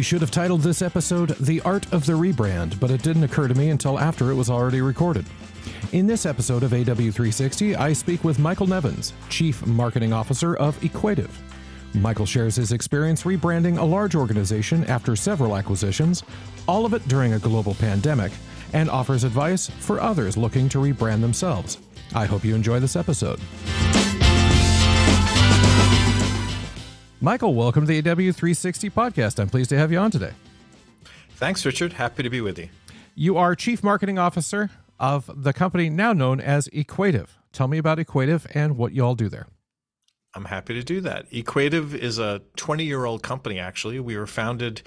We should have titled this episode The Art of the Rebrand, but it didn't occur to me until after it was already recorded. In this episode of AW360, I speak with Michael Nevins, Chief Marketing Officer of Equative. Michael shares his experience rebranding a large organization after several acquisitions, all of it during a global pandemic, and offers advice for others looking to rebrand themselves. I hope you enjoy this episode. Michael, welcome to the AW360 podcast. I'm pleased to have you on today. Thanks, Richard. Happy to be with you. You are Chief Marketing Officer of the company now known as Equative. Tell me about Equative and what you all do there. I'm happy to do that. Equative is a 20-year-old company, actually. We were founded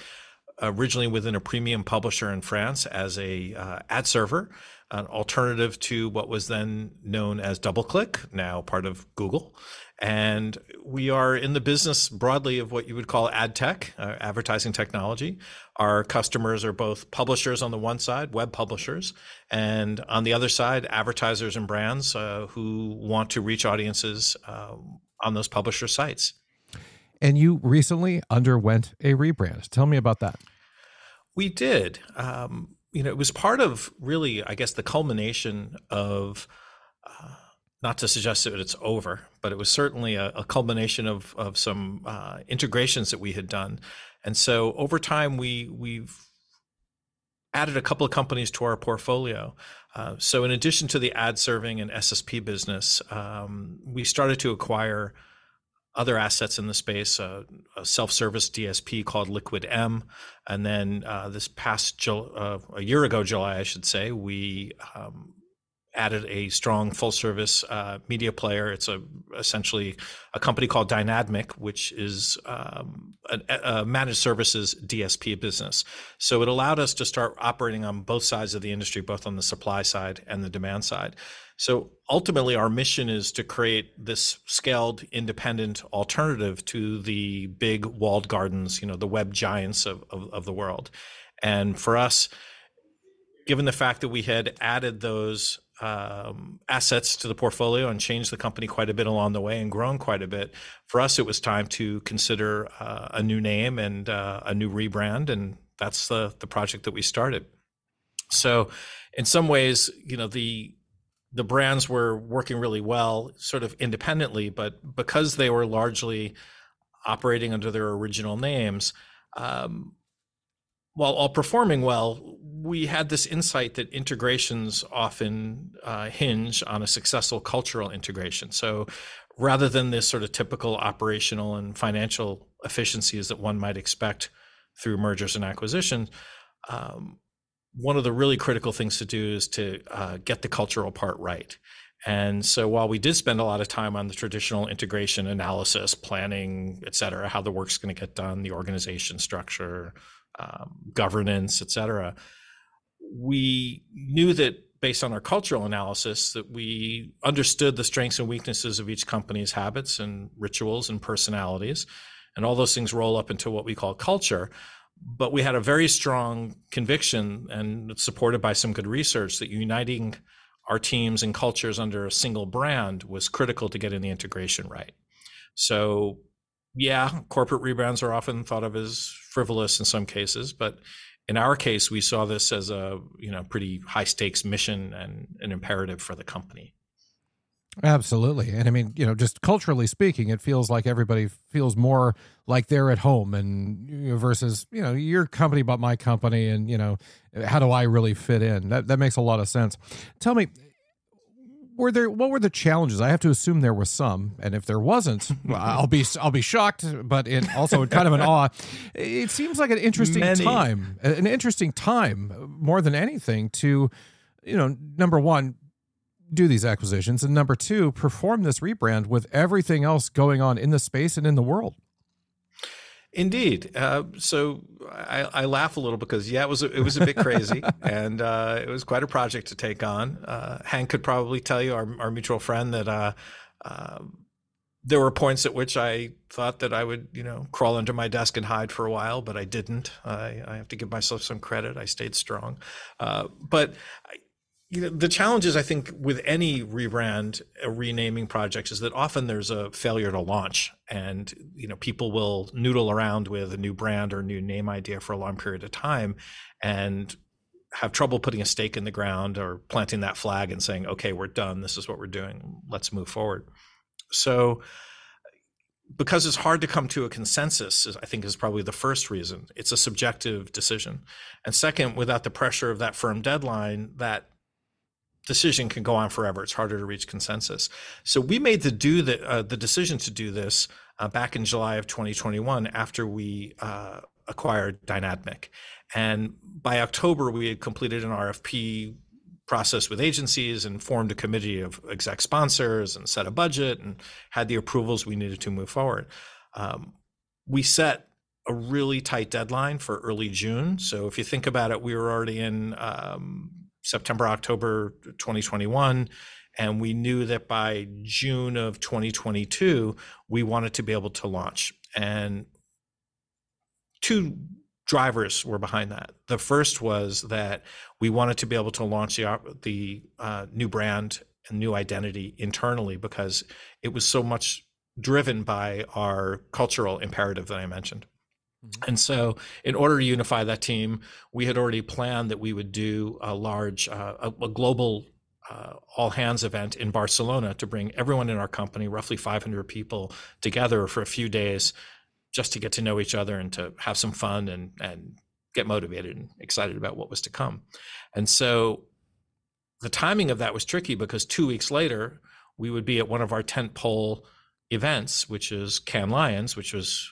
originally within a premium publisher in France as a ad server, an alternative to what was then known as DoubleClick, now part of Google. And we are in the business broadly of what you would call ad tech, advertising technology. Our customers are both publishers on the one side, web publishers, and on the other side, advertisers and brands who want to reach audiences on those publisher sites. And you recently underwent a rebrand. Tell me about that. We did. It was part of really, I guess, the culmination of, not to suggest that it's over, but it was certainly a culmination of some integrations that we had done. And so over time, we've added a couple of companies to our portfolio. So in addition to the ad serving and SSP business, we started to acquire other assets in the space, a self-service DSP called Liquid M. And then this past a year ago, July, I should say, we added a strong full-service media player. It's essentially a company called Dynadmic, which is a managed services DSP business. So it allowed us to start operating on both sides of the industry, both on the supply side and the demand side. So ultimately, our mission is to create this scaled, independent alternative to the big walled gardens, the web giants of the world. And for us, given the fact that we had added those assets to the portfolio and changed the company quite a bit along the way and grown quite a bit, for us, it was time to consider a new name and a new rebrand. And that's the project that we started. So in some ways, the brands were working really well, sort of independently, but because they were largely operating under their original names, while all performing well, we had this insight that integrations often hinge on a successful cultural integration. So rather than this sort of typical operational and financial efficiencies that one might expect through mergers and acquisitions, one of the really critical things to do is to get the cultural part right. And so while we did spend a lot of time on the traditional integration analysis, planning, et cetera, how the work's going to get done, the organization structure, governance, et cetera, we knew that based on our cultural analysis that we understood the strengths and weaknesses of each company's habits and rituals and personalities. And all those things roll up into what we call culture. But we had a very strong conviction, and supported by some good research, that uniting our teams and cultures under a single brand was critical to getting the integration right. So yeah, corporate rebrands are often thought of as frivolous in some cases, but in our case, we saw this as a pretty high stakes mission and an imperative for the company. Absolutely. And I mean, just culturally speaking, it feels like everybody feels more like they're at home and versus, your company bought my company and, how do I really fit in? That makes a lot of sense. Tell me, what were the challenges? I have to assume there were some, and if there wasn't, well, I'll be shocked, but also kind of an awe. It seems like an interesting time more than anything to, number one, do these acquisitions, and number two, perform this rebrand with everything else going on in the space and in the world. Indeed. So I laugh a little because, yeah, it was a bit crazy, and it was quite a project to take on. Hank could probably tell you, our mutual friend, that there were points at which I thought that I would, crawl under my desk and hide for a while, but I didn't. I have to give myself some credit. I stayed strong. But the challenges, I think, with any rebrand renaming projects is that often there's a failure to launch, and people will noodle around with a new brand or new name idea for a long period of time and have trouble putting a stake in the ground or planting that flag and saying, okay, we're done, this is what we're doing, let's move forward. So because it's hard to come to a consensus, I think is probably the first reason. It's a subjective decision. And second, without the pressure of that firm deadline, that decision can go on forever. It's harder to reach consensus. So we made the decision to do this back in July of 2021 after we acquired Dynadmic. And by October, we had completed an RFP process with agencies and formed a committee of exec sponsors and set a budget and had the approvals we needed to move forward. We set a really tight deadline for early June. So if you think about it, we were already in September, October 2021, and we knew that by June of 2022, we wanted to be able to launch. And two drivers were behind that. The first was that we wanted to be able to launch the new brand and new identity internally, because it was so much driven by our cultural imperative that I mentioned. Mm-hmm. And so in order to unify that team, we had already planned that we would do a large, a global all hands event in Barcelona to bring everyone in our company, roughly 500 people, together for a few days, just to get to know each other and to have some fun and get motivated and excited about what was to come. And so the timing of that was tricky, because 2 weeks later, we would be at one of our tentpole events, which is Cannes Lions, which was,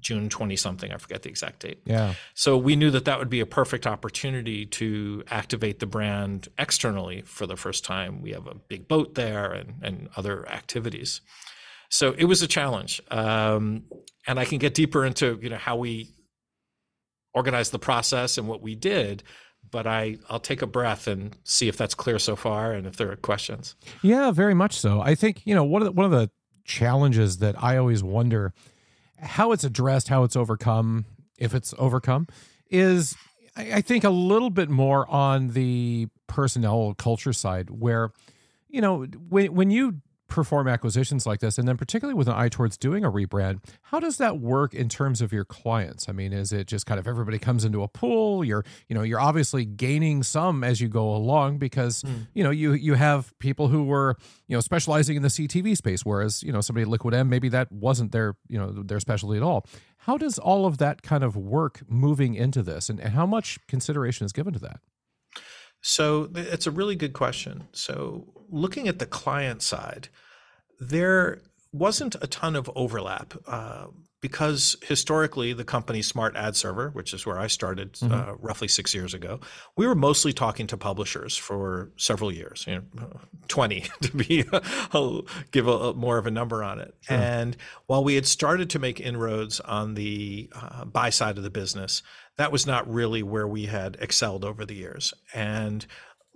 June 20 something, I forget the exact date. Yeah. So we knew that that would be a perfect opportunity to activate the brand externally for the first time. We have a big boat there and other activities. So it was a challenge, and I can get deeper into how we organized the process and what we did, but I'll take a breath and see if that's clear so far and if there are questions. Yeah, very much so. I think one of the challenges that I always wonder how it's addressed, how it's overcome, if it's overcome, is I think a little bit more on the personnel culture side, where when you perform acquisitions like this, and then particularly with an eye towards doing a rebrand, how does that work in terms of your clients? I mean, is it just kind of everybody comes into a pool? You're obviously gaining some as you go along, because you have people who were specializing in the CTV space, whereas somebody at Liquid M, maybe that wasn't their their specialty at all. How does all of that kind of work moving into this, and how much consideration is given to that? So it's a really good question. So looking at the client side, there wasn't a ton of overlap because historically the company Smart Ad Server, which is where I started roughly 6 years ago, we were mostly talking to publishers for several years, 20 to be give more of a number on it. Sure. And while we had started to make inroads on the buy side of the business, that was not really where we had excelled over the years. And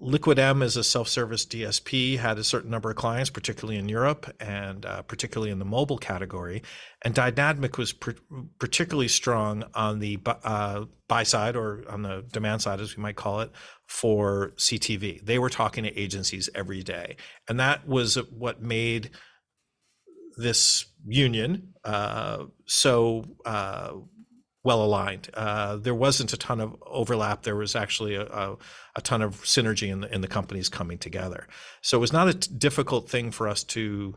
Liquid M as a self-service DSP had a certain number of clients, particularly in Europe and particularly in the mobile category. And Dynadmic was particularly strong on the buy side, or on the demand side, as we might call it, for CTV. They were talking to agencies every day. And that was what made this union so well-aligned. There wasn't a ton of overlap. There was actually a ton of synergy in the companies coming together. So it was not a difficult thing for us to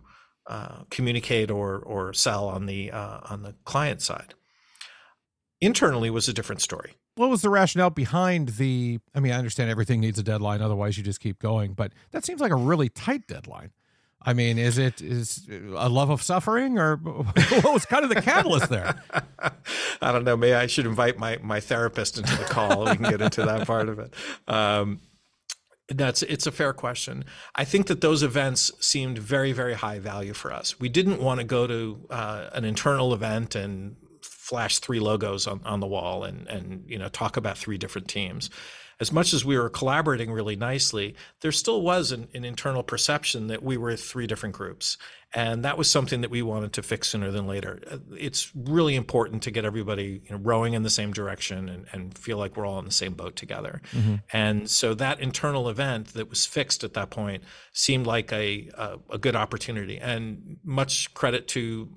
communicate or sell on the client side. Internally was a different story. What was the rationale behind the, I mean, I understand everything needs a deadline, otherwise you just keep going, but that seems like a really tight deadline. I mean, is it a love of suffering, or what was kind of the catalyst there? I don't know. Maybe I should invite my therapist into the call. We can get into that part of it. It's a fair question. I think that those events seemed very, very high value for us. We didn't want to go to an internal event and flash three logos on the wall and talk about three different teams. as much as we were collaborating really nicely, there still was an internal perception that we were three different groups. And that was something that we wanted to fix sooner than later. It's really important to get everybody, you know, rowing in the same direction and feel like we're all in the same boat together. Mm-hmm. And so that internal event that was fixed at that point seemed like a good opportunity. And much credit to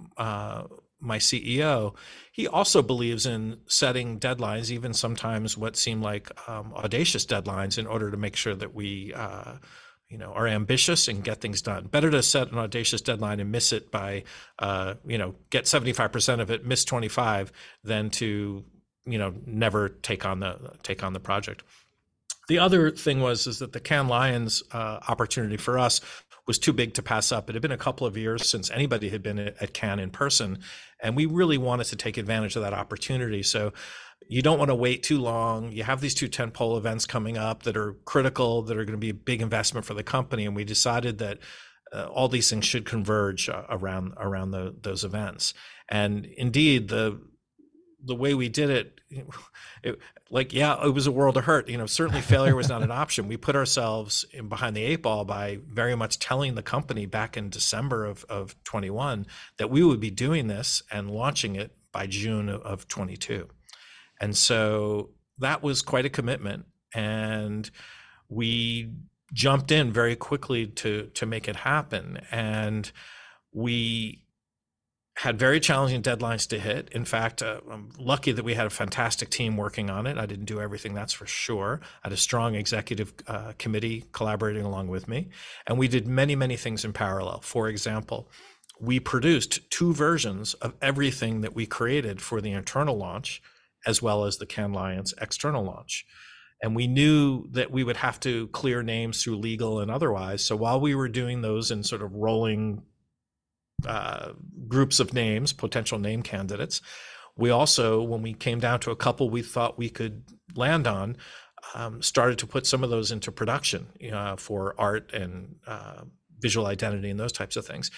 my CEO, he also believes in setting deadlines, even sometimes what seem like audacious deadlines, in order to make sure that we are ambitious and get things done. Better to set an audacious deadline and miss it by, get 75% of it, miss 25, than to, never take on the project. The other thing was that the Cannes Lions opportunity for us was too big to pass up. It had been a couple of years since anybody had been at Cannes in person, and we really wanted to take advantage of that opportunity. So you don't want to wait too long. You have these two tentpole events coming up that are critical, that are going to be a big investment for the company. And we decided that all these things should converge around those events. And indeed, the way we did it, it was a world of hurt. Certainly failure was not an option. We put ourselves in behind the eight ball by very much telling the company back in December of 21 that we would be doing this and launching it by June of 22. And so that was quite a commitment, and we jumped in very quickly to make it happen. And we had very challenging deadlines to hit. In fact, I'm lucky that we had a fantastic team working on it. I didn't do everything, that's for sure. I had a strong executive committee collaborating along with me, and we did many, many things in parallel. For example, we produced two versions of everything that we created for the internal launch, as well as the Cannes Lions external launch. And we knew that we would have to clear names through legal and otherwise. So while we were doing those in sort of rolling groups of names, potential name candidates, we also, when we came down to a couple we thought we could land on, started to put some of those into production for art and visual identity and those types of things.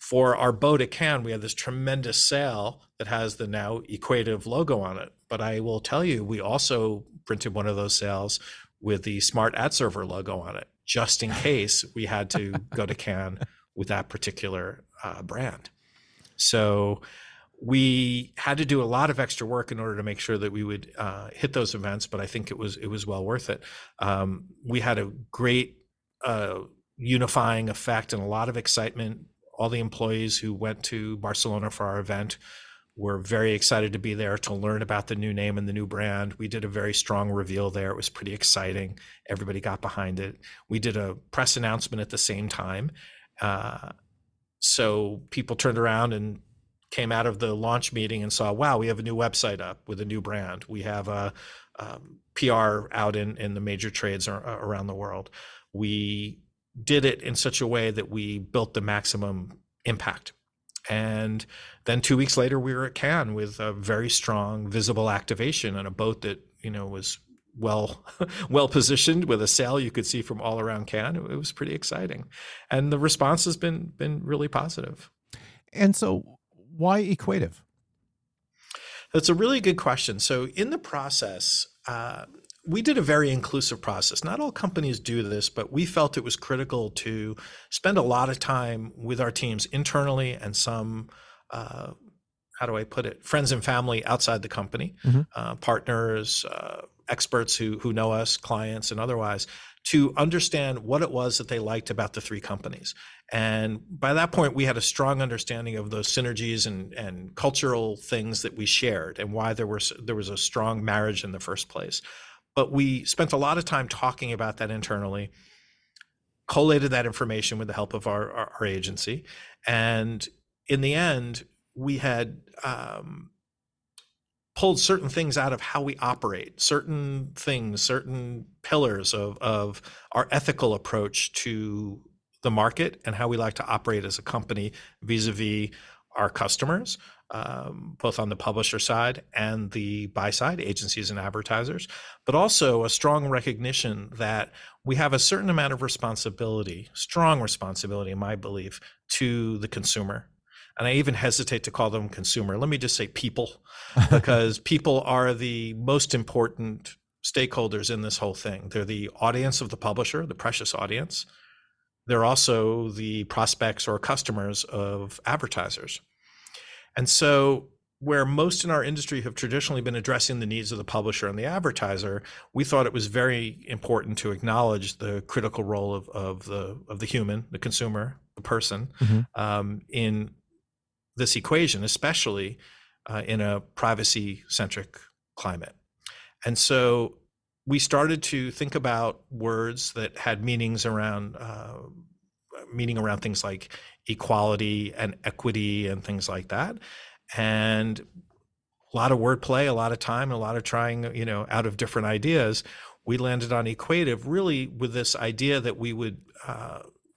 For our boat at Cannes, we had this tremendous sail that has the now Equative logo on it. But I will tell you, we also printed one of those sails with the Smart Ad Server logo on it, just in case we had to go to Cannes with that particular brand. So we had to do a lot of extra work in order to make sure that we would hit those events, but I think it was well worth it. We had a great unifying effect and a lot of excitement. All the employees who went to Barcelona for our event were very excited to be there, to learn about the new name and the new brand. We did a very strong reveal there. It was pretty exciting. Everybody got behind it. We did a press announcement at the same time. So people turned around and came out of the launch meeting and saw, wow, we have a new website up with a new brand. We have a PR out in the major trades around the world. We did it in such a way that we built the maximum impact. And then 2 weeks later, we were at Cannes with a very strong visible activation on a boat that, was well positioned, with a sail you could see from all around Cannes. It was pretty exciting. And the response has been really positive. And so why Equative? That's a really good question. So in the process, we did a very inclusive process. Not all companies do this, but we felt it was critical to spend a lot of time with our teams internally and some, friends and family outside the company, mm-hmm. Partners, experts who know us, clients and otherwise, to understand what it was that they liked about the three companies. And by that point, we had a strong understanding of those synergies and cultural things that we shared, and why there was a strong marriage in the first place. But we spent a lot of time talking about that internally, collated that information with the help of our agency. And in the end, we had pulled certain things out of how we operate, certain things, certain pillars of our ethical approach to the market and how we like to operate as a company vis-a-vis our customers, both on the publisher side and the buy side, agencies and advertisers, but also a strong recognition that we have a certain amount of responsibility, strong responsibility in my belief, to the consumer. And I even hesitate to call them consumer. Let me just say people, because people are the most important stakeholders in this whole thing. They're the audience of the publisher, the precious audience. They're also the prospects or customers of advertisers. And so where most in our industry have traditionally been addressing the needs of the publisher and the advertiser, we thought it was very important to acknowledge the critical role of the human, the consumer, the person, in this equation, especially in a privacy-centric climate. And so we started to think about words that had meaning around things like equality and equity and things like that. And a lot of wordplay, a lot of time, a lot of trying, you know, out of different ideas, we landed on Equative really with this idea that we would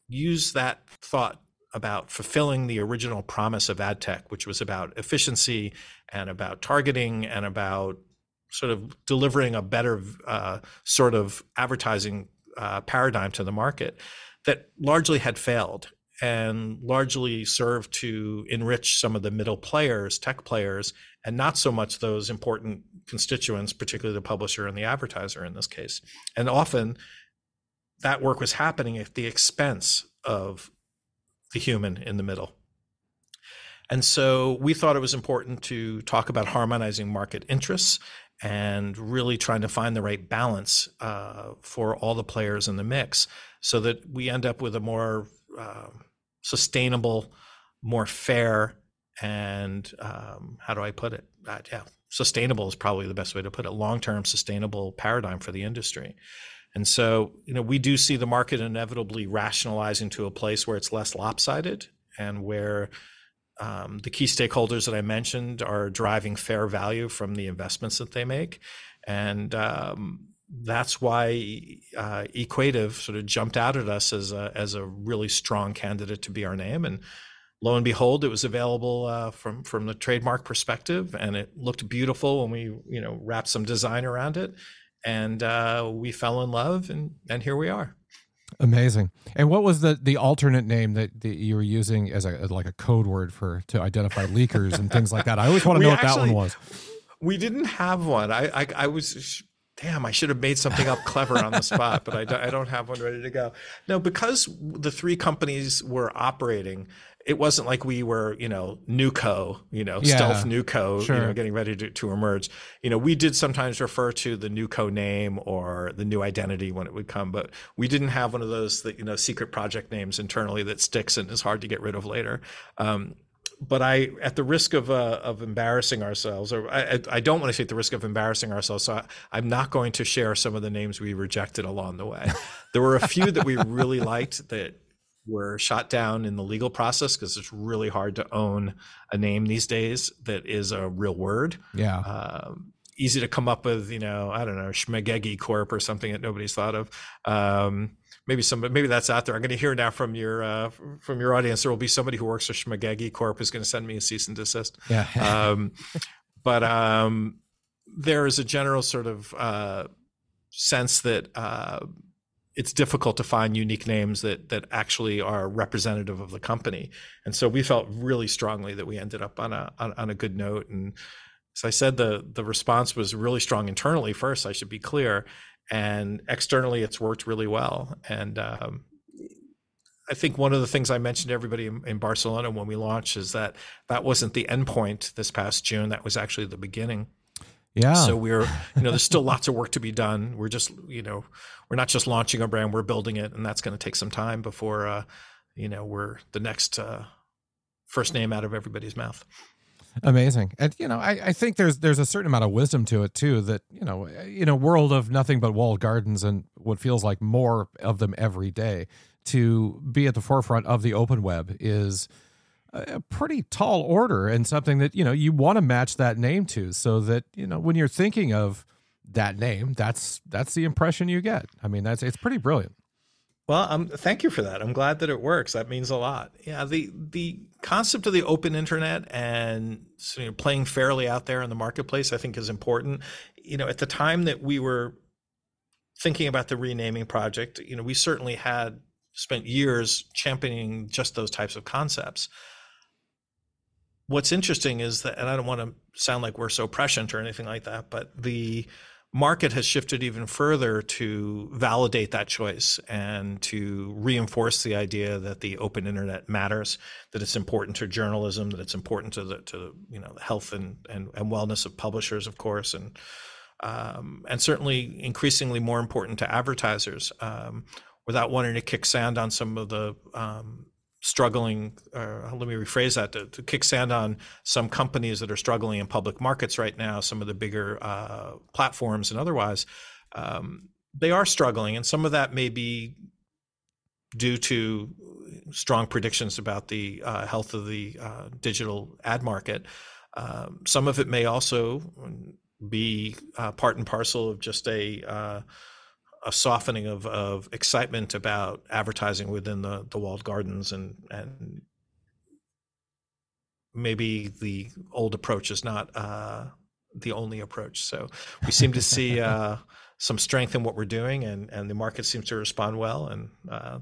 use that thought about fulfilling the original promise of ad tech, which was about efficiency and about targeting and about sort of delivering a better sort of advertising paradigm to the market that largely had failed and largely served to enrich some of the middle players, tech players, and not so much those important constituents, particularly the publisher and the advertiser in this case. And often that work was happening at the expense of the human in the middle. And so we thought it was important to talk about harmonizing market interests and really trying to find the right balance for all the players in the mix so that we end up with a more sustainable, more fair, and how do I put it? Sustainable is probably the best way to put it, long-term sustainable paradigm for the industry. And so, you know, we do see the market inevitably rationalizing to a place where it's less lopsided and where the key stakeholders that I mentioned are driving fair value from the investments that they make. And that's why Equative sort of jumped out at us as a really strong candidate to be our name. And lo and behold, it was available from the trademark perspective, and it looked beautiful when we, you know, wrapped some design around it. And we fell in love, and here we are. Amazing. And what was the alternate name that you were using as a code word to identify leakers and things like that? I always want to know what that one was. We didn't have one. I was, damn, I should have made something up clever on the spot, but I don't have one ready to go. No, because the three companies were operating, it wasn't like we were, you know, Newco, you know, yeah, stealth Newco, sure, you know, getting ready to emerge. You know, we did sometimes refer to the Newco name or the new identity when it would come, but we didn't have one of those, that, you know, secret project names internally that sticks and is hard to get rid of later. But I, at the risk of embarrassing ourselves, or I don't want to say at the risk of embarrassing ourselves, so I'm not going to share some of the names we rejected along the way. There were a few that we really liked that were shot down in the legal process because it's really hard to own a name these days that is a real word. Yeah. Easy to come up with, you know, I don't know, Schmegegi Corp or something that nobody's thought of. Maybe that's out there. I'm going to hear now from your audience, there will be somebody who works for Schmegegi Corp who's going to send me a cease and desist. Yeah. But there is a general sort of sense that it's difficult to find unique names that actually are representative of the company. And so we felt really strongly that we ended up on a good note. And as I said, the response was really strong internally first, I should be clear. And externally, it's worked really well. And I think one of the things I mentioned to everybody in Barcelona when we launched is that wasn't the end point this past June. That was actually the beginning. Yeah. So we're, you know, there's still lots of work to be done. We're just, you know, we're not just launching a brand, we're building it. And that's going to take some time before, you know, we're the next first name out of everybody's mouth. Amazing. And, you know, I think there's a certain amount of wisdom to it too, that, you know, in a world of nothing but walled gardens and what feels like more of them every day, to be at the forefront of the open web is a pretty tall order, and something that, you know, you want to match that name to, so that, you know, when you're thinking of that name, that's the impression you get. I mean, it's pretty brilliant. Well, thank you for that. I'm glad that it works. That means a lot. Yeah, the concept of the open internet and, you know, playing fairly out there in the marketplace, I think, is important. You know, at the time that we were thinking about the renaming project, you know, we certainly had spent years championing just those types of concepts. What's interesting is that, and I don't want to sound like we're so prescient or anything like that, but the market has shifted even further to validate that choice and to reinforce the idea that the open internet matters, that it's important to journalism, that it's important to the health and wellness of publishers, of course, and certainly increasingly more important to advertisers, without wanting to kick sand on some of the to kick sand on some companies that are struggling in public markets right now, some of the bigger platforms and otherwise, they are struggling. And some of that may be due to strong predictions about the health of the digital ad market. Some of it may also be part and parcel of just a softening of excitement about advertising within the walled gardens, and maybe the old approach is not the only approach. So we seem to see some strength in what we're doing, and the market seems to respond well, and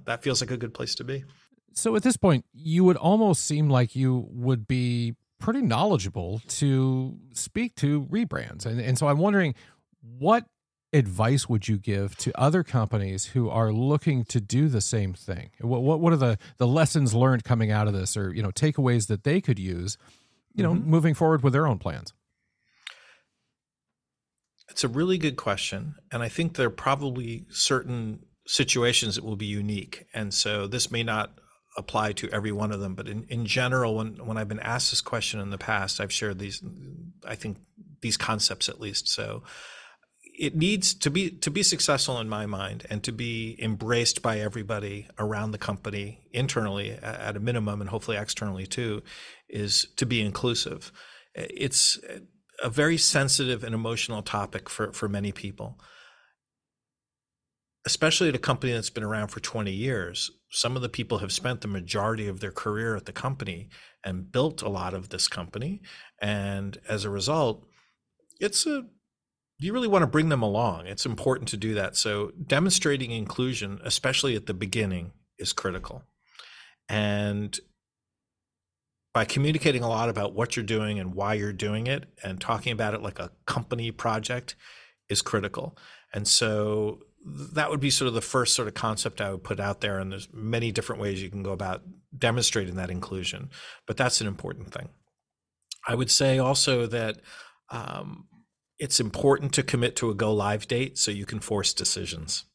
that feels like a good place to be. So at this point, you would almost seem like you would be pretty knowledgeable to speak to rebrands. And so I'm wondering, what advice would you give to other companies who are looking to do the same thing? What are the lessons learned coming out of this, or takeaways that they could use, moving forward with their own plans? It's a really good question, and I think there are probably certain situations that will be unique, and so this may not apply to every one of them. But in general, when I've been asked this question in the past, I've shared these concepts at least. So it needs to be successful in my mind, and to be embraced by everybody around the company internally at a minimum, and hopefully externally too, is to be inclusive. It's a very sensitive and emotional topic for many people, especially at a company that's been around for 20 years. Some of the people have spent the majority of their career at the company and built a lot of this company. And as a result, you really want to bring them along. It's important to do that. So demonstrating inclusion, especially at the beginning, is critical. And by communicating a lot about what you're doing and why you're doing it, and talking about it like a company project, is critical. And so that would be sort of the first sort of concept I would put out there. And there's many different ways you can go about demonstrating that inclusion, but that's an important thing. I would say also that, it's important to commit to a go live date so you can force decisions.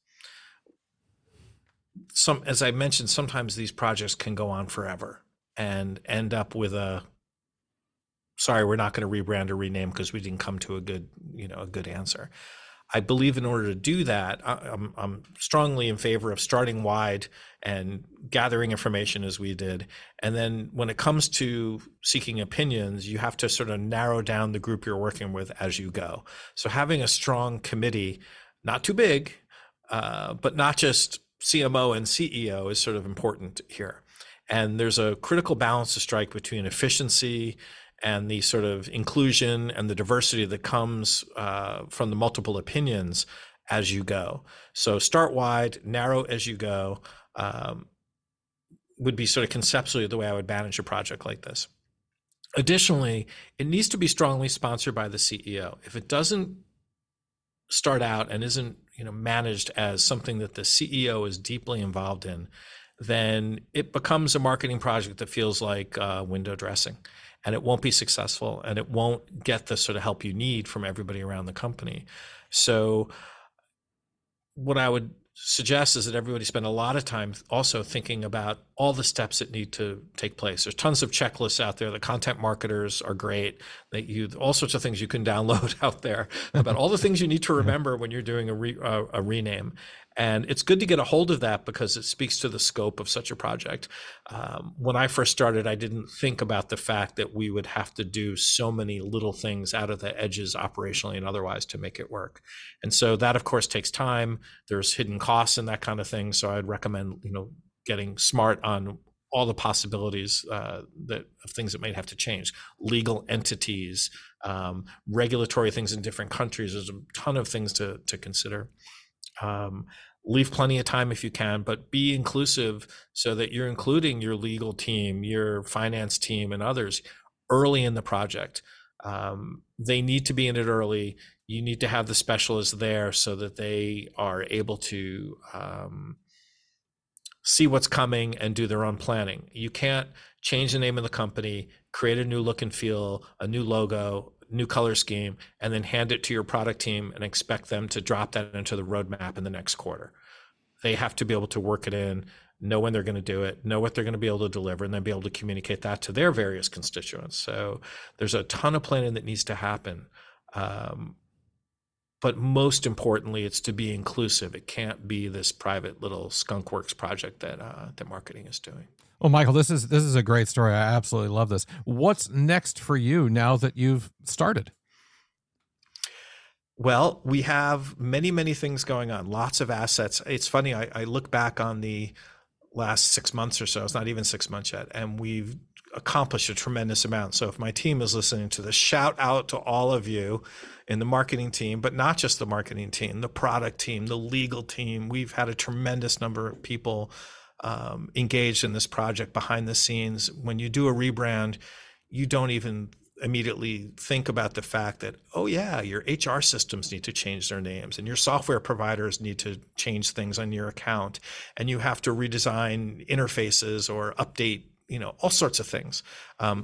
As I mentioned, sometimes these projects can go on forever and end up with sorry, we're not going to rebrand or rename because we didn't come to a good answer. I believe in order to do that, I'm strongly in favor of starting wide and gathering information as we did. And then when it comes to seeking opinions, you have to sort of narrow down the group you're working with as you go. So having a strong committee, not too big, but not just CMO and CEO, is sort of important here. And there's a critical balance to strike between efficiency and the sort of inclusion and the diversity that comes from the multiple opinions as you go. So start wide, narrow as you go, would be sort of conceptually the way I would manage a project like this. Additionally, it needs to be strongly sponsored by the CEO. If it doesn't start out and isn't managed as something that the CEO is deeply involved in, then it becomes a marketing project that feels like window dressing. And it won't be successful, and it won't get the sort of help you need from everybody around the company. So what I would suggest is that everybody spend a lot of time also thinking about all the steps that need to take place. There's tons of checklists out there. The content marketers are great. All sorts of things you can download out there about all the things you need to remember when you're doing a rename. And it's good to get a hold of that because it speaks to the scope of such a project. When I first started, I didn't think about the fact that we would have to do so many little things out of the edges operationally and otherwise to make it work. And so that, of course, takes time. There's hidden costs and that kind of thing. So I'd recommend, getting smart on all the possibilities of things that might have to change. Legal entities, regulatory things in different countries. There's a ton of things to consider. Leave plenty of time if you can, but be inclusive so that you're including your legal team, your finance team, and others early in the project. They need to be in it early. You need to have the specialists there so that they are able to see what's coming and do their own planning. You can't change the name of the company, create a new look and feel, a new logo, new color scheme, and then hand it to your product team and expect them to drop that into the roadmap in the next quarter. They have to be able to work it in, know when they're going to do it, know what they're going to be able to deliver, and then be able to communicate that to their various constituents. So there's a ton of planning that needs to happen. But most importantly, it's to be inclusive. It can't be this private little skunkworks project that that marketing is doing. Well, Michael, this is a great story. I absolutely love this. What's next for you now that you've started? Well, we have many, many things going on, lots of assets. It's funny, I look back on the last 6 months or so, it's not even 6 months yet, and we've accomplished a tremendous amount. So if my team is listening to this, shout out to all of you in the marketing team, but not just the marketing team, the product team, the legal team. We've had a tremendous number of people engaged in this project behind the scenes. When you do a rebrand, you don't even immediately think about the fact that, oh yeah, your HR systems need to change their names and your software providers need to change things on your account, and you have to redesign interfaces or update, you know, all sorts of things.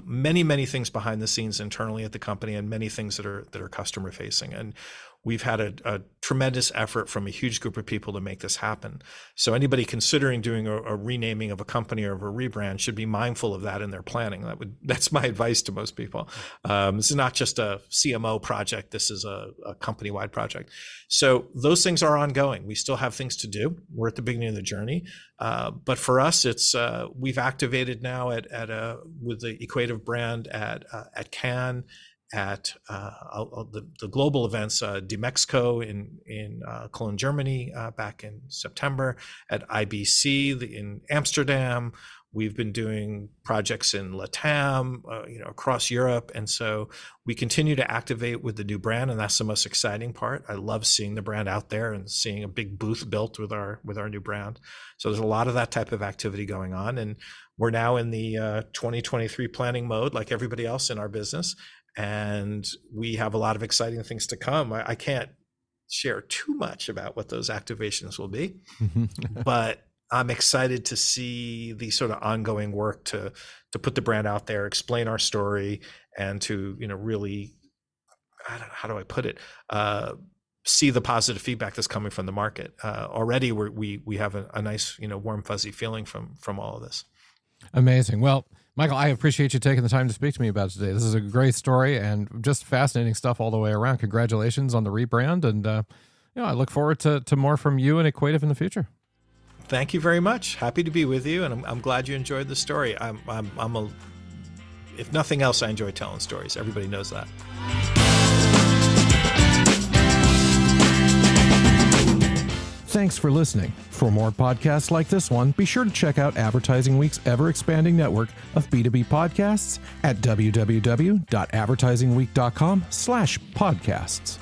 Many, many things behind the scenes internally at the company, and many things that are customer facing. And we've had a tremendous effort from a huge group of people to make this happen. So anybody considering doing a renaming of a company or of a rebrand should be mindful of that in their planning. That's my advice to most people. This is not just a CMO project. This is a company-wide project. So those things are ongoing. We still have things to do. We're at the beginning of the journey. But for us, it's we've activated now with the Equative brand at Cannes, at the global events, Dimexico in Cologne, Germany, back in September, at IBC in Amsterdam. We've been doing projects in LATAM, across Europe. And so we continue to activate with the new brand, and that's the most exciting part. I love seeing the brand out there and seeing a big booth built with our new brand. So there's a lot of that type of activity going on. And we're now in the 2023 planning mode, like everybody else in our business. And we have a lot of exciting things to come. I can't share too much about what those activations will be, but I'm excited to see the sort of ongoing work to put the brand out there, explain our story, and to, really, I don't know, how do I put it? See the positive feedback that's coming from the market. Already we have a nice, warm, fuzzy feeling from all of this. Amazing. Well, Michael, I appreciate you taking the time to speak to me about today. This is a great story and just fascinating stuff all the way around. Congratulations on the rebrand. And I look forward to more from you and Equative in the future. Thank you very much. Happy to be with you. And I'm glad you enjoyed the story. If nothing else, I enjoy telling stories. Everybody knows that. Thanks for listening. For more podcasts like this one, be sure to check out Advertising Week's ever-expanding network of B2B podcasts at www.advertisingweek.com/podcasts.